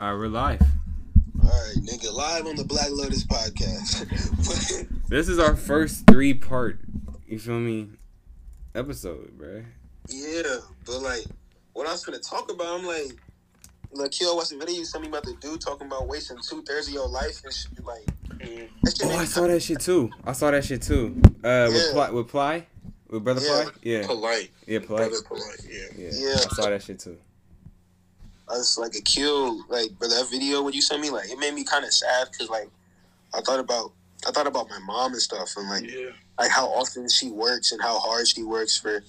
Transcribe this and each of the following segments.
All right, we're live. All right, nigga, live on the Black Lotus podcast. This is our first 3-part, you feel me, episode, bro. Yeah, but like, what I was gonna talk about, I'm like, look, yo, watch the video you sent me about the dude talking about wasting 2/3 of your life and shit, like. I saw that shit too. With Ply. With Brother Ply? Yeah. Polite. Yeah, Polite. Brother Polite, yeah. I saw that shit too. I was like a kill, like, brother, that video when you sent me, like, it made me kind of sad because, like, I thought about my mom and stuff and, like, like how often she works and how hard she works for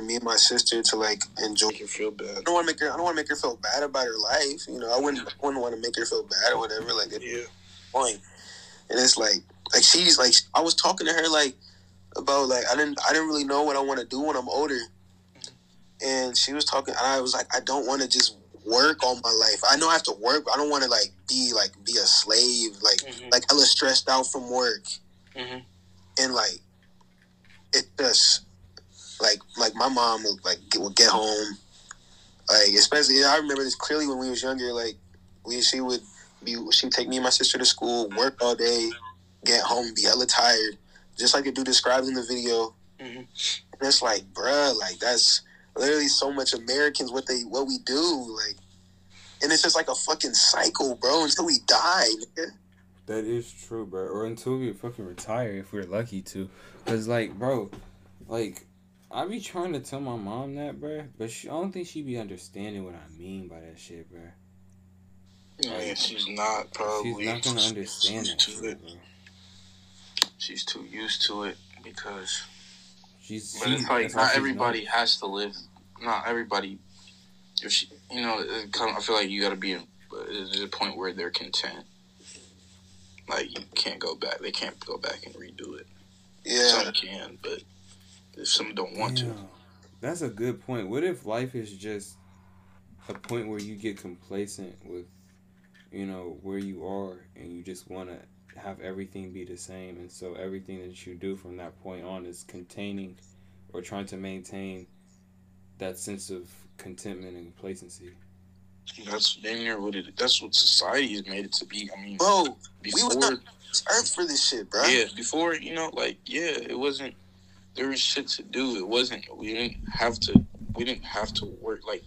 me and my sister to, like, enjoy. Make her feel bad. I don't want to make her feel bad about her life. You know, I wouldn't want to make her feel bad or whatever. Like, point. And it's like she's like, I was talking to her like about like I didn't really know what I want to do when I'm older, and she was talking, and I was like, I don't want to just work all my life. I know I have to work, but I don't want to be a slave, like hella stressed out from work, and like it just like my mom would get home, like especially I remember this clearly when we was younger, like she'd take me and my sister to school, work all day, get home, be hella tired, just like the dude described in the video. And it's like, bruh, like that's literally so much Americans what we do, like, and it's just like a fucking cycle, bro, until we die, nigga. That is true, bro, or until we fucking retire if we're lucky to, cause like, bro, like, I be trying to tell my mom that, bro, but I don't think she be understanding what I mean by that shit, bro. Yeah, she's not probably. She's not gonna understand it. She's too used to it because it's like not everybody has to live. Not everybody. If she, you know, I feel like you gotta be. There's a point where they're content. Like you can't go back. They can't go back and redo it. Yeah, some can, but if some don't want to. That's a good point. What if life is just a point where you get complacent with, you know, where you are, and you just want to have everything be the same, and so everything that you do from that point on is containing or trying to maintain that sense of contentment and complacency. That's what society has made it to be. I mean, bro, before, we were not earth for this shit, bro. Yeah, before, you know, like, yeah, it wasn't, there was shit to do. It wasn't, we didn't have to work, like,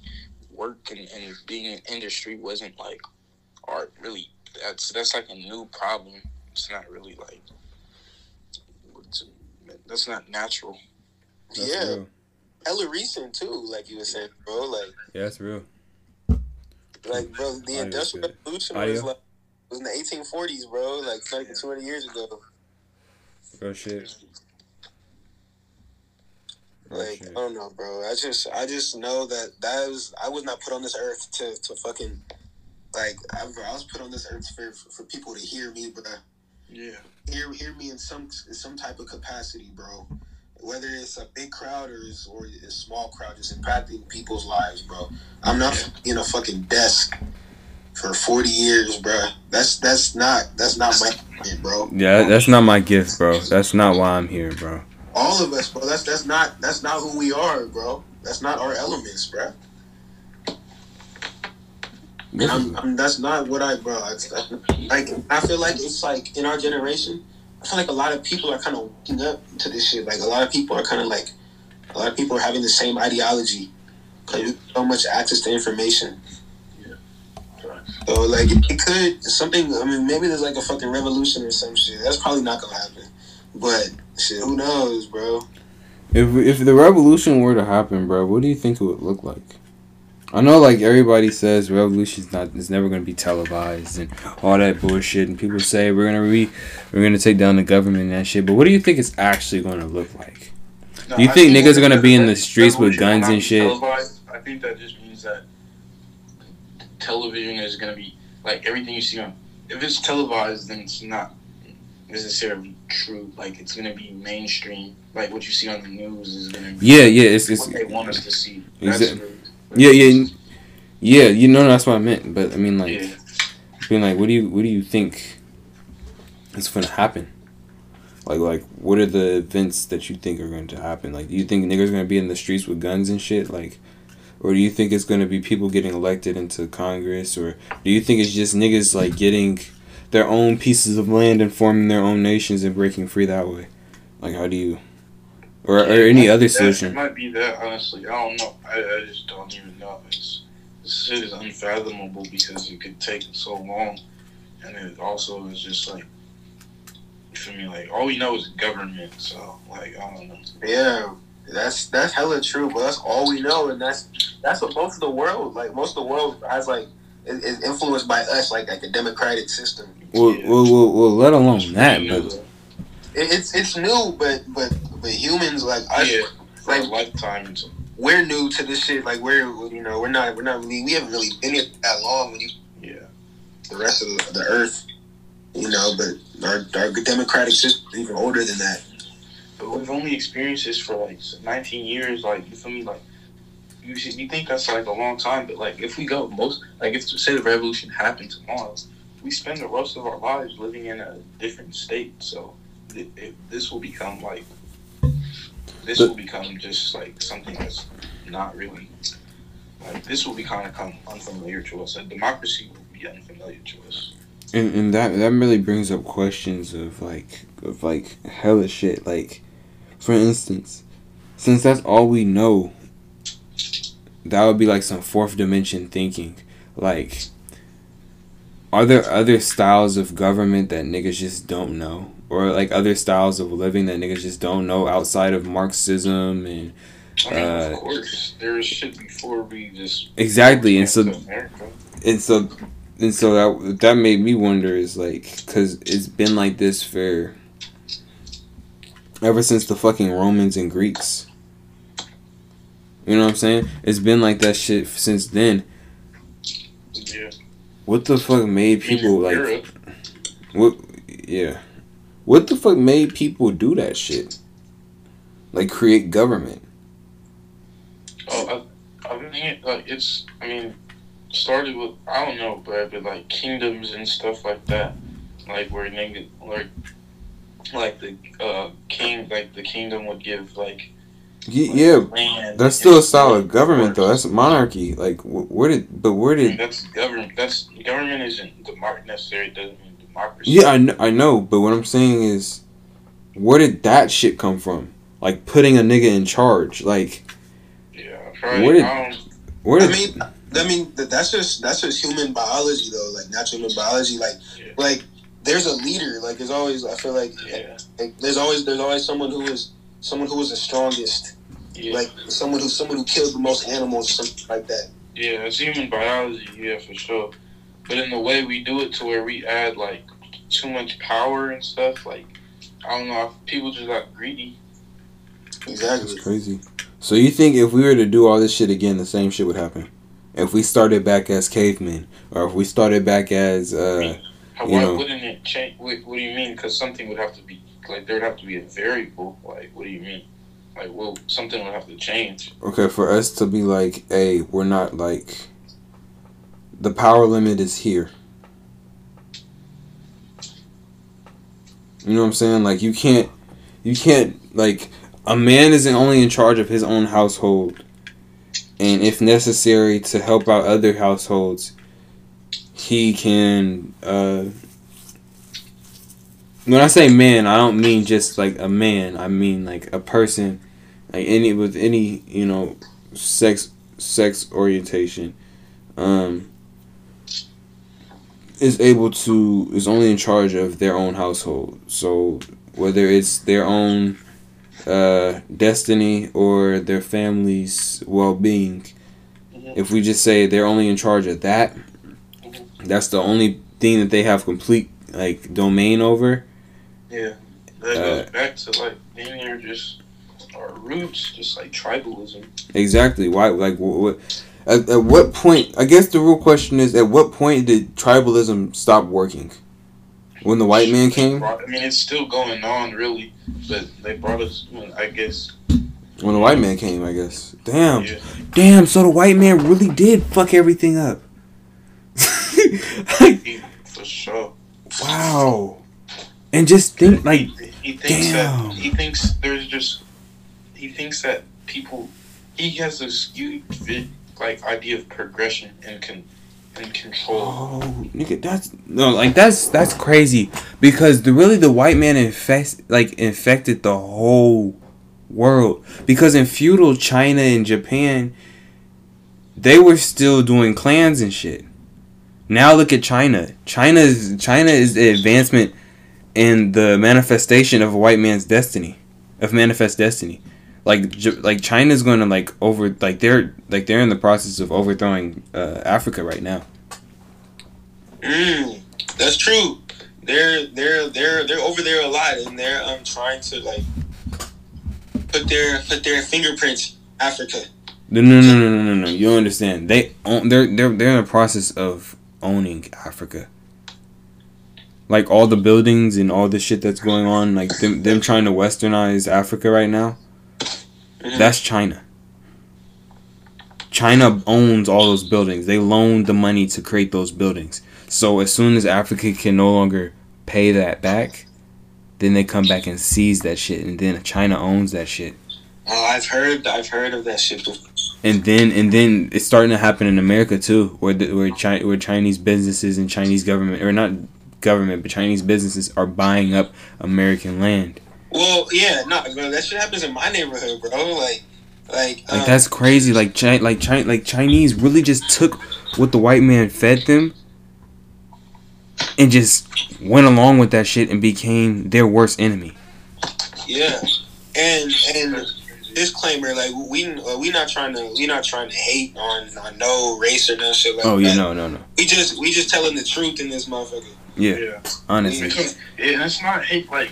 work and being in industry wasn't, like, art really, that's like a new problem. It's not really like that's not natural. That's real. Hella recent too, like you were saying, bro. Like that's real. Like bro, the Industrial Revolution was in the 1840s, bro. Like 20 years ago. Bro, shit. Like I don't know, bro. I just know that I was not put on this earth to fucking. Like, I was put on this earth for people to hear me, bro. Yeah. Hear me in some type of capacity, bro. Whether it's a big crowd or a small crowd, just impacting people's lives, bro. I'm not in a fucking desk for 40 years, bro. That's not my gift, bro. Yeah, that's not my gift, bro. That's not why I'm here, bro. All of us, bro. That's not who we are, bro. That's not our elements, bro. I'm that's not what I, bro. Like I feel like it's like in our generation, I feel like a lot of people are kind of waking up to this shit. Like a lot of people are having the same ideology because we have so much access to information. Yeah. So like it could something. I mean, maybe there's like a fucking revolution or some shit. That's probably not gonna happen. But shit, who knows, bro? If the revolution were to happen, bro, what do you think it would look like? I know, like, everybody says revolution's never going to be televised and all that bullshit, and people say we're going to take down the government and that shit, but what do you think it's actually going to look like? No, do you think niggas are going to be in the streets with guns and shit? Televised, I think that just means that television is going to be, like, everything you see on... If it's televised, then it's not necessarily true. Like, it's going to be mainstream. Like, what you see on the news is going to be... Yeah, it's what they want us to see. Exactly. Yeah. You know that's what I meant, but I mean, like, being like, what do you think is going to happen? Like, what are the events that you think are going to happen? Like, do you think niggas going to be in the streets with guns and shit? Like, Or do you think it's going to be people getting elected into Congress? Or do you think it's just niggas like getting their own pieces of land and forming their own nations and breaking free that way? Like, how do you... Or any other solution? It might be that, honestly. I don't know. I just don't even know. This shit is unfathomable because it could take so long. And it also is just like, you feel me? Like, all we know is government. So, like, I don't know. Yeah, that's hella true. But that's all we know. And that's what most of the world, like, most of the world has, like, is influenced by us, like a democratic system. Well, let alone that, but... It's new, but humans like us, yeah, like lifetime. We're new to this shit. Like we haven't really been here that long. The rest of the earth, but our democratic system is even older than that. But we've only experienced this for like 19 years. Like, you feel me? Like you think that's like a long time, but like if we go most like if say the revolution happened tomorrow, we spend the rest of our lives living in a different state. So. This will become just like something that's not really like this will be kind of come unfamiliar to us. Like, democracy will be unfamiliar to us. And that really brings up questions of hella shit. Like, for instance, since that's all we know, that would be like some fourth dimension thinking. Like, are there other styles of government that niggas just don't know? Or, like, other styles of living that niggas just don't know outside of Marxism and... of course. There was shit before we just... Exactly. And so that made me wonder is, like... Because it's been like this for... Ever since the fucking Romans and Greeks. You know what I'm saying? It's been like that shit since then. Yeah. What the fuck made people, like... What? Yeah. What the fuck made people do that shit? Like, create government? Oh, started with, I don't know, but like, kingdoms and stuff like that. Like, where niggas, like the king, like, the kingdom would give, like... Yeah, that's still a style of government, though. That's a monarchy. Like, where did... I mean, that's government. Government isn't necessarily... Doesn't mean democracy. Yeah, I know, but what I'm saying is, where did that shit come from? Like, putting a nigga in charge, like... Yeah, probably. I mean, that's just human biology, though. Like, natural human biology. Like, yeah. Like, there's a leader. Like, there's always, I feel like, yeah. Like there's always someone who is the strongest. Yeah. Like, someone who killed the most animals, something like that. Yeah, it's human biology, yeah, for sure. But in the way we do it to where we add, like, too much power and stuff, like, I don't know, people just got greedy. Exactly. That's crazy. So you think if we were to do all this shit again, the same shit would happen? If we started back as cavemen, or if we started back as, Why wouldn't it change? What do you mean? Because something would have to be, like, there would have to be a variable. Like, what do you mean? Like, well, something would have to change. Okay, for us to be like, hey, we're not, like... The power limit is here. You know what I'm saying? Like, you can't, like, a man isn't only in charge of his own household. And if necessary to help out other households, he can, when I say man, I don't mean just, like, a man. I mean, like, a person, like, with any, sex orientation, is only in charge of their own household. So whether it's their own destiny or their family's well-being, if we just say they're only in charge of that, that's the only thing that they have complete, like, domain over. Yeah, that goes back to, like, being here, just our roots, just like tribalism. Exactly. Why? Like what? At what point, I guess the real question is, at what point did tribalism stop working? When the white man came? It's still going on, really, but they brought us, I guess. When the white man came, I guess. Damn. Yeah. Damn, so the white man really did fuck everything up. Like, for sure. Wow. And just think, like, he thinks damn. That, he thinks that people, he has a skewed like idea of progression and control. Oh, nigga, that's crazy, because the white man infected the whole world, because in feudal China and Japan, they were still doing clans and shit. Now look at China. China is the advancement in the manifestation of a white man's destiny, of manifest destiny. Like China's going to they're in the process of overthrowing Africa right now. That's true. They're over there a lot, and they're trying to put their fingerprints Africa. No. You don't understand. They own. They're in the process of owning Africa. Like all the buildings and all the shit that's going on, like them trying to westernize Africa right now. Mm-hmm. That's China. China owns all those buildings. They loaned the money to create those buildings. So as soon as Africa can no longer pay that back, then they come back and seize that shit, and then China owns that shit. Oh, I've heard of that shit before. And then it's starting to happen in America too, where Chinese businesses and Chinese government, or not government, but Chinese businesses are buying up American land. Well, yeah, bro, that shit happens in my neighborhood, bro. Like that's crazy. Like Chinese really just took what the white man fed them and just went along with that shit and became their worst enemy. Yeah, and disclaimer, we're not trying to hate on no race or no shit like that. Oh yeah, no. We just telling the truth in this motherfucker. Yeah. Honestly. Yeah, it's not hate like.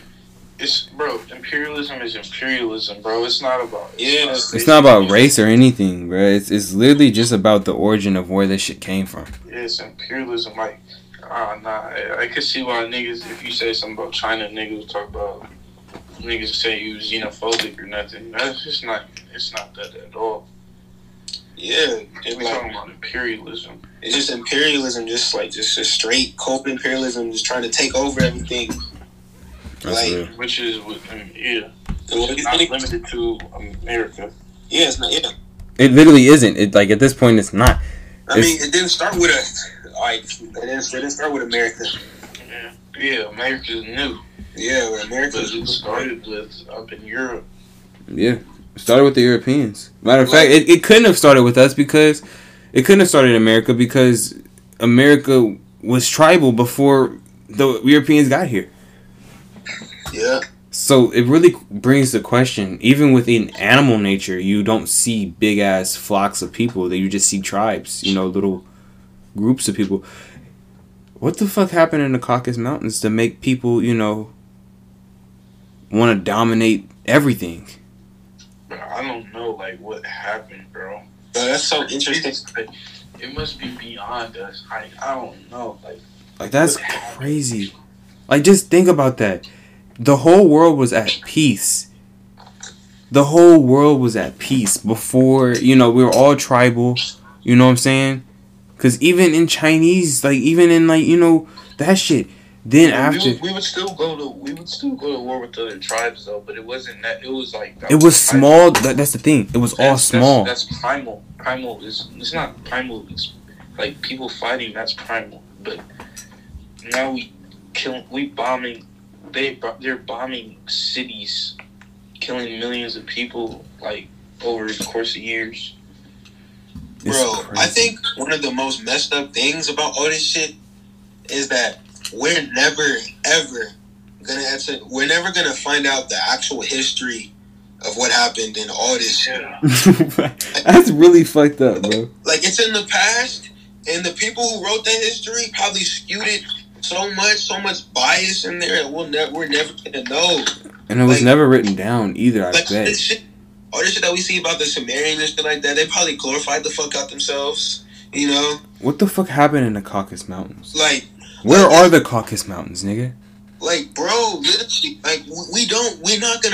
It's, bro, imperialism is imperialism, bro. It's not about race or anything, bro. It's literally just about the origin of where this shit came from. Yeah, it's imperialism. Like, I could see why niggas, if you say something about China, niggas talk about, niggas say you xenophobic or nothing. That's just not, it's not that at all. Yeah. We're talking about imperialism. It's just imperialism, just straight cold imperialism, just trying to take over everything. Like, which is, I mean, yeah, it's not limited to America. Yeah, it's not. Yeah, it literally isn't. It at this point, it's not. I mean, it didn't start with it didn't start with America. Yeah, America's new. Yeah, America's new. It started with up in Europe. Yeah, it started with the Europeans. Matter of fact, it couldn't have started with us, because it couldn't have started in America, because America was tribal before the Europeans got here. Yeah. So it really brings the question, even within animal nature, you don't see big ass flocks of people, that you just see tribes, little groups of people. What the fuck happened in the Caucasus Mountains to make people, want to dominate everything? Bro, I don't know, what happened, bro. That's so interesting. It must be beyond us. I don't know. That's crazy. Just think about that. The whole world was at peace. The whole world was at peace before, we were all tribal. You know what I'm saying? Because even in Chinese, that shit. Then after... We would still go to war with other tribes, though, but it wasn't that... It was like... It was small. That's the thing. It was all small. That's primal. Primal is... It's not primal. It's like people fighting. That's primal. But now we bombing... They're bombing cities, killing millions of people over the course of years. Bro, I think one of the most messed up things about all this shit is that we're never gonna find out the actual history of what happened in all this shit. That's really fucked up, bro. It's in the past, and the people who wrote that history probably skewed it. So much bias in there. We're never gonna know. And it was never written down either. I bet. All this shit that we see about the Sumerians and shit like that, they probably glorified the fuck out themselves. What the fuck happened in the Caucasus Mountains? Where are the Caucasus Mountains, nigga? Bro, literally,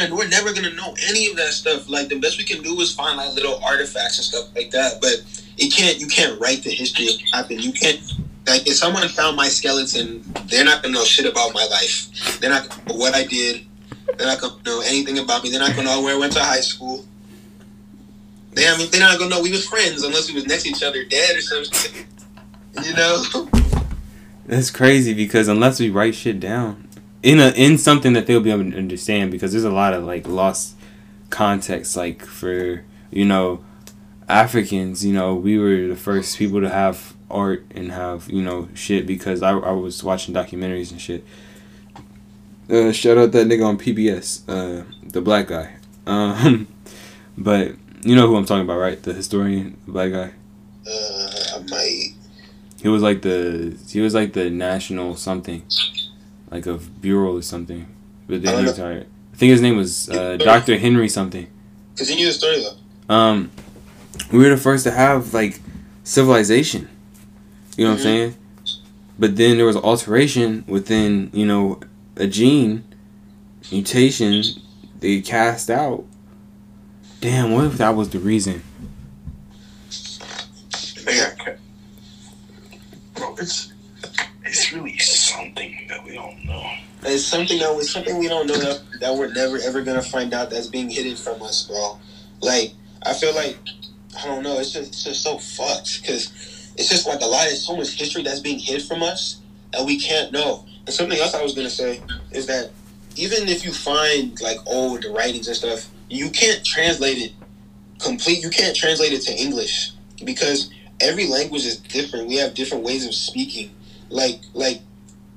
we're never gonna know any of that stuff. The best we can do is find little artifacts and stuff like that. But you can't write the history of what happened. You can't. If someone found my skeleton, they're not going to know shit about my life. They're not going to know what I did. They're not going to know anything about me. They're not going to know where I went to high school. Damn, they're not gonna know we was friends unless we was next to each other, dead or something. You know. That's crazy because unless we write shit down in something that they'll be able to understand, because there's a lot of like lost context, like for Africans, we were the first people to have art and have shit, because I was watching documentaries and shit. Shout out that nigga on PBS, the black guy. But you know who I'm talking about, right? The historian, the black guy. I might. He was like the national something, like a bureau or something. But then he retired. I think his name was Dr. Henry something. Continue the story though. We were the first to have like civilization. You know what I'm saying? But then there was alteration within a gene mutation they cast out. Damn, what if that was the reason? It's really something that we don't know. It's something we don't know that we're never ever gonna find out, that's being hidden from us, bro. Like, I feel like, I don't know, it's just so fucked, because it's just like a lot, there's so much history that's being hid from us that we can't know. And something else I was gonna say is that even if you find like old writings and stuff, you can't translate it you can't translate it to English, because every language is different. We have different ways of speaking. Like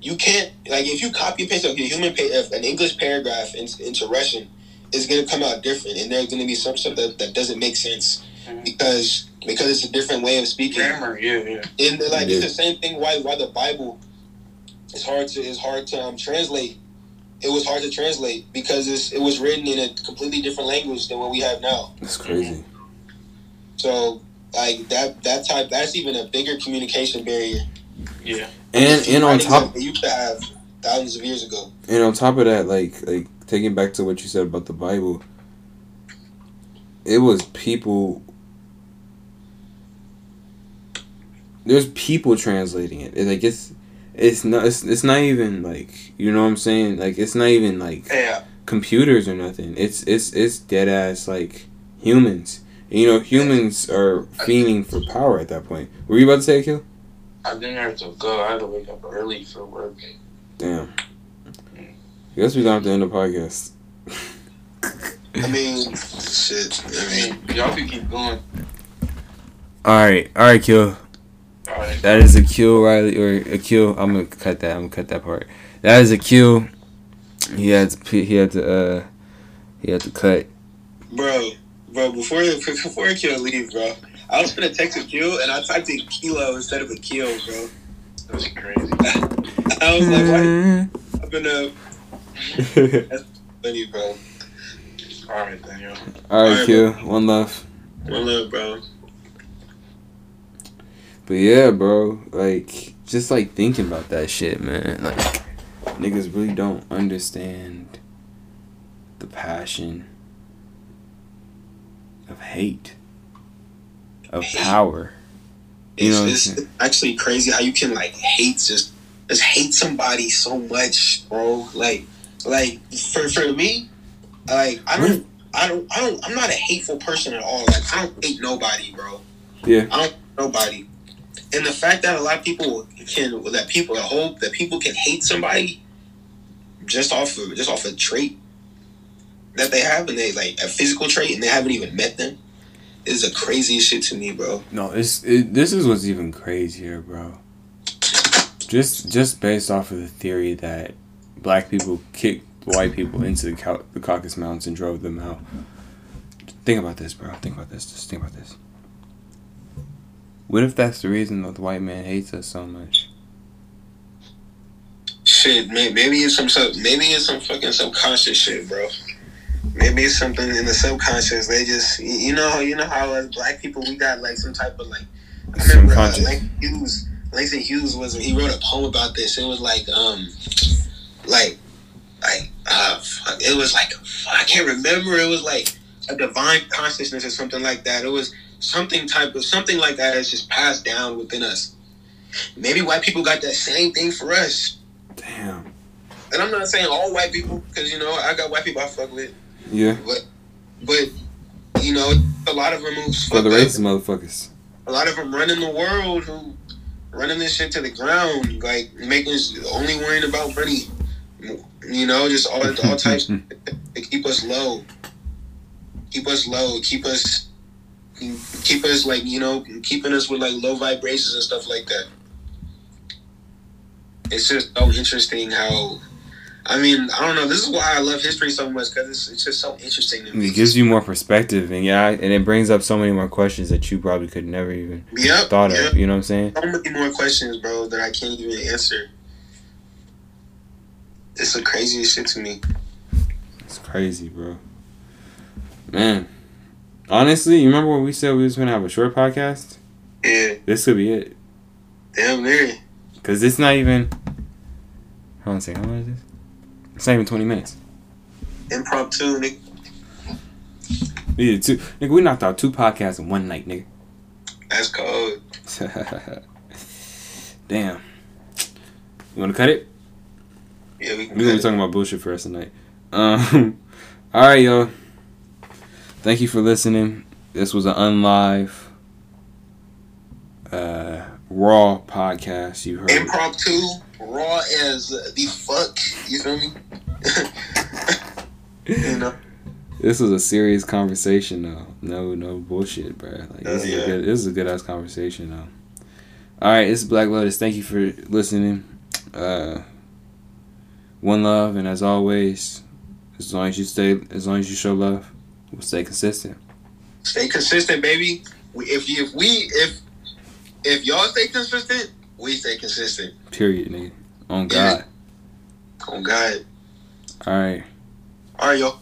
you can't, like if you copy and paste an English paragraph into Russian, it's gonna come out different, and there's gonna be some stuff that doesn't make sense because it's a different way of speaking. Grammar, yeah. And it's the same thing. Why the Bible is hard to translate. It was hard to translate because it was written in a completely different language than what we have now. That's crazy. So. Like that's even a bigger communication barrier. Yeah. And on top, you could have thousands of years ago. And on top of that, like taking back to what you said about the Bible, it was people. There's people translating it. It's not even like, you know what I'm saying. Like, it's not even like computers or nothing. It's dead ass like humans. Humans are fiending for power at that point. Were you about to say it, Akil? I didn't have to go. I had to wake up early for work. Damn. I guess we're going to have to end the podcast. Y'all can keep going. All right, Akil. All right. That is Akil Riley, or Akil. I'm going to cut that. I'm going to cut that part. That is Akil. He had to cut. Bro, before Akil leave, bro, I was gonna text Akil and I typed in Kilo instead of Akil, bro. That was crazy. I was like, why? I'm gonna. That's funny, bro. All right, Daniel. All right, Akil. Bro. One love. One love, bro. But yeah, bro, like just like thinking about that shit, man. Like, niggas really don't understand the passion of hate, of power. It's actually crazy how you can like hate, just hate somebody so much, bro. Like for me, like I'm not a hateful person at all. Like, I don't hate nobody, bro. Yeah, I don't hate nobody. And the fact that people can hate somebody just off a trait that they have, and they like a physical trait, and they haven't even met them, is the craziest shit to me, bro. No, this is what's even crazier, bro. Just based off of the theory that black people kicked white people into the Caucasus Mountains and drove them out. Think about this, bro. Think about this. Just think about this. What if that's the reason that the white man hates us so much? Shit, maybe it's some fucking subconscious shit, bro. Maybe it's something in the subconscious. They just, you know how as black people we got like some type of like. I remember Langston Hughes he wrote a poem about this. It was like it was like, I can't remember. It was like a divine consciousness or something like that. It was something like that that's just passed down within us. Maybe white people got that same thing for us. Damn. And I'm not saying all white people, because I got white people I fuck with. Yeah. But a lot of them who's for the racist motherfuckers. A lot of them running the world, who running this shit to the ground, like making only worrying about money. You know, just all types. They keep us low. Keep us like, you know, keeping us with like low vibrations and stuff like that. It's just so interesting how, I mean, I don't know. This is why I love history so much, because it's just so interesting to me. It gives you more perspective, and yeah, and it brings up so many more questions that you probably could never even thought of. You know what I'm saying? So many more questions, bro, that I can't even answer. It's the craziest shit to me. It's crazy, bro. Man, honestly, you remember when we said we was gonna have a short podcast? Yeah. This could be it. Damn near. Cause it's not even. Hold on a second. How much is this? It's not even 20 minutes. Impromptu, nigga. We did two. Nigga, we knocked out two podcasts in one night, nigga. That's cold. Damn. You want to cut it? Yeah, we can. We're going to be talking about bullshit for us tonight. All right, y'all. Thank you for listening. This was an unlive, raw podcast. You heard impromptu. Raw as the fuck, you feel me? You know, this was a serious conversation though. No bullshit, bro. Like this is a good ass conversation though. All right, it's Black Lotus. Thank you for listening. One love, and as always, as long as you show love, we'll stay consistent. Stay consistent, baby. If y'all stay consistent, we stay consistent. Period, nigga. On God. Yeah. On God. All right. All right, y'all.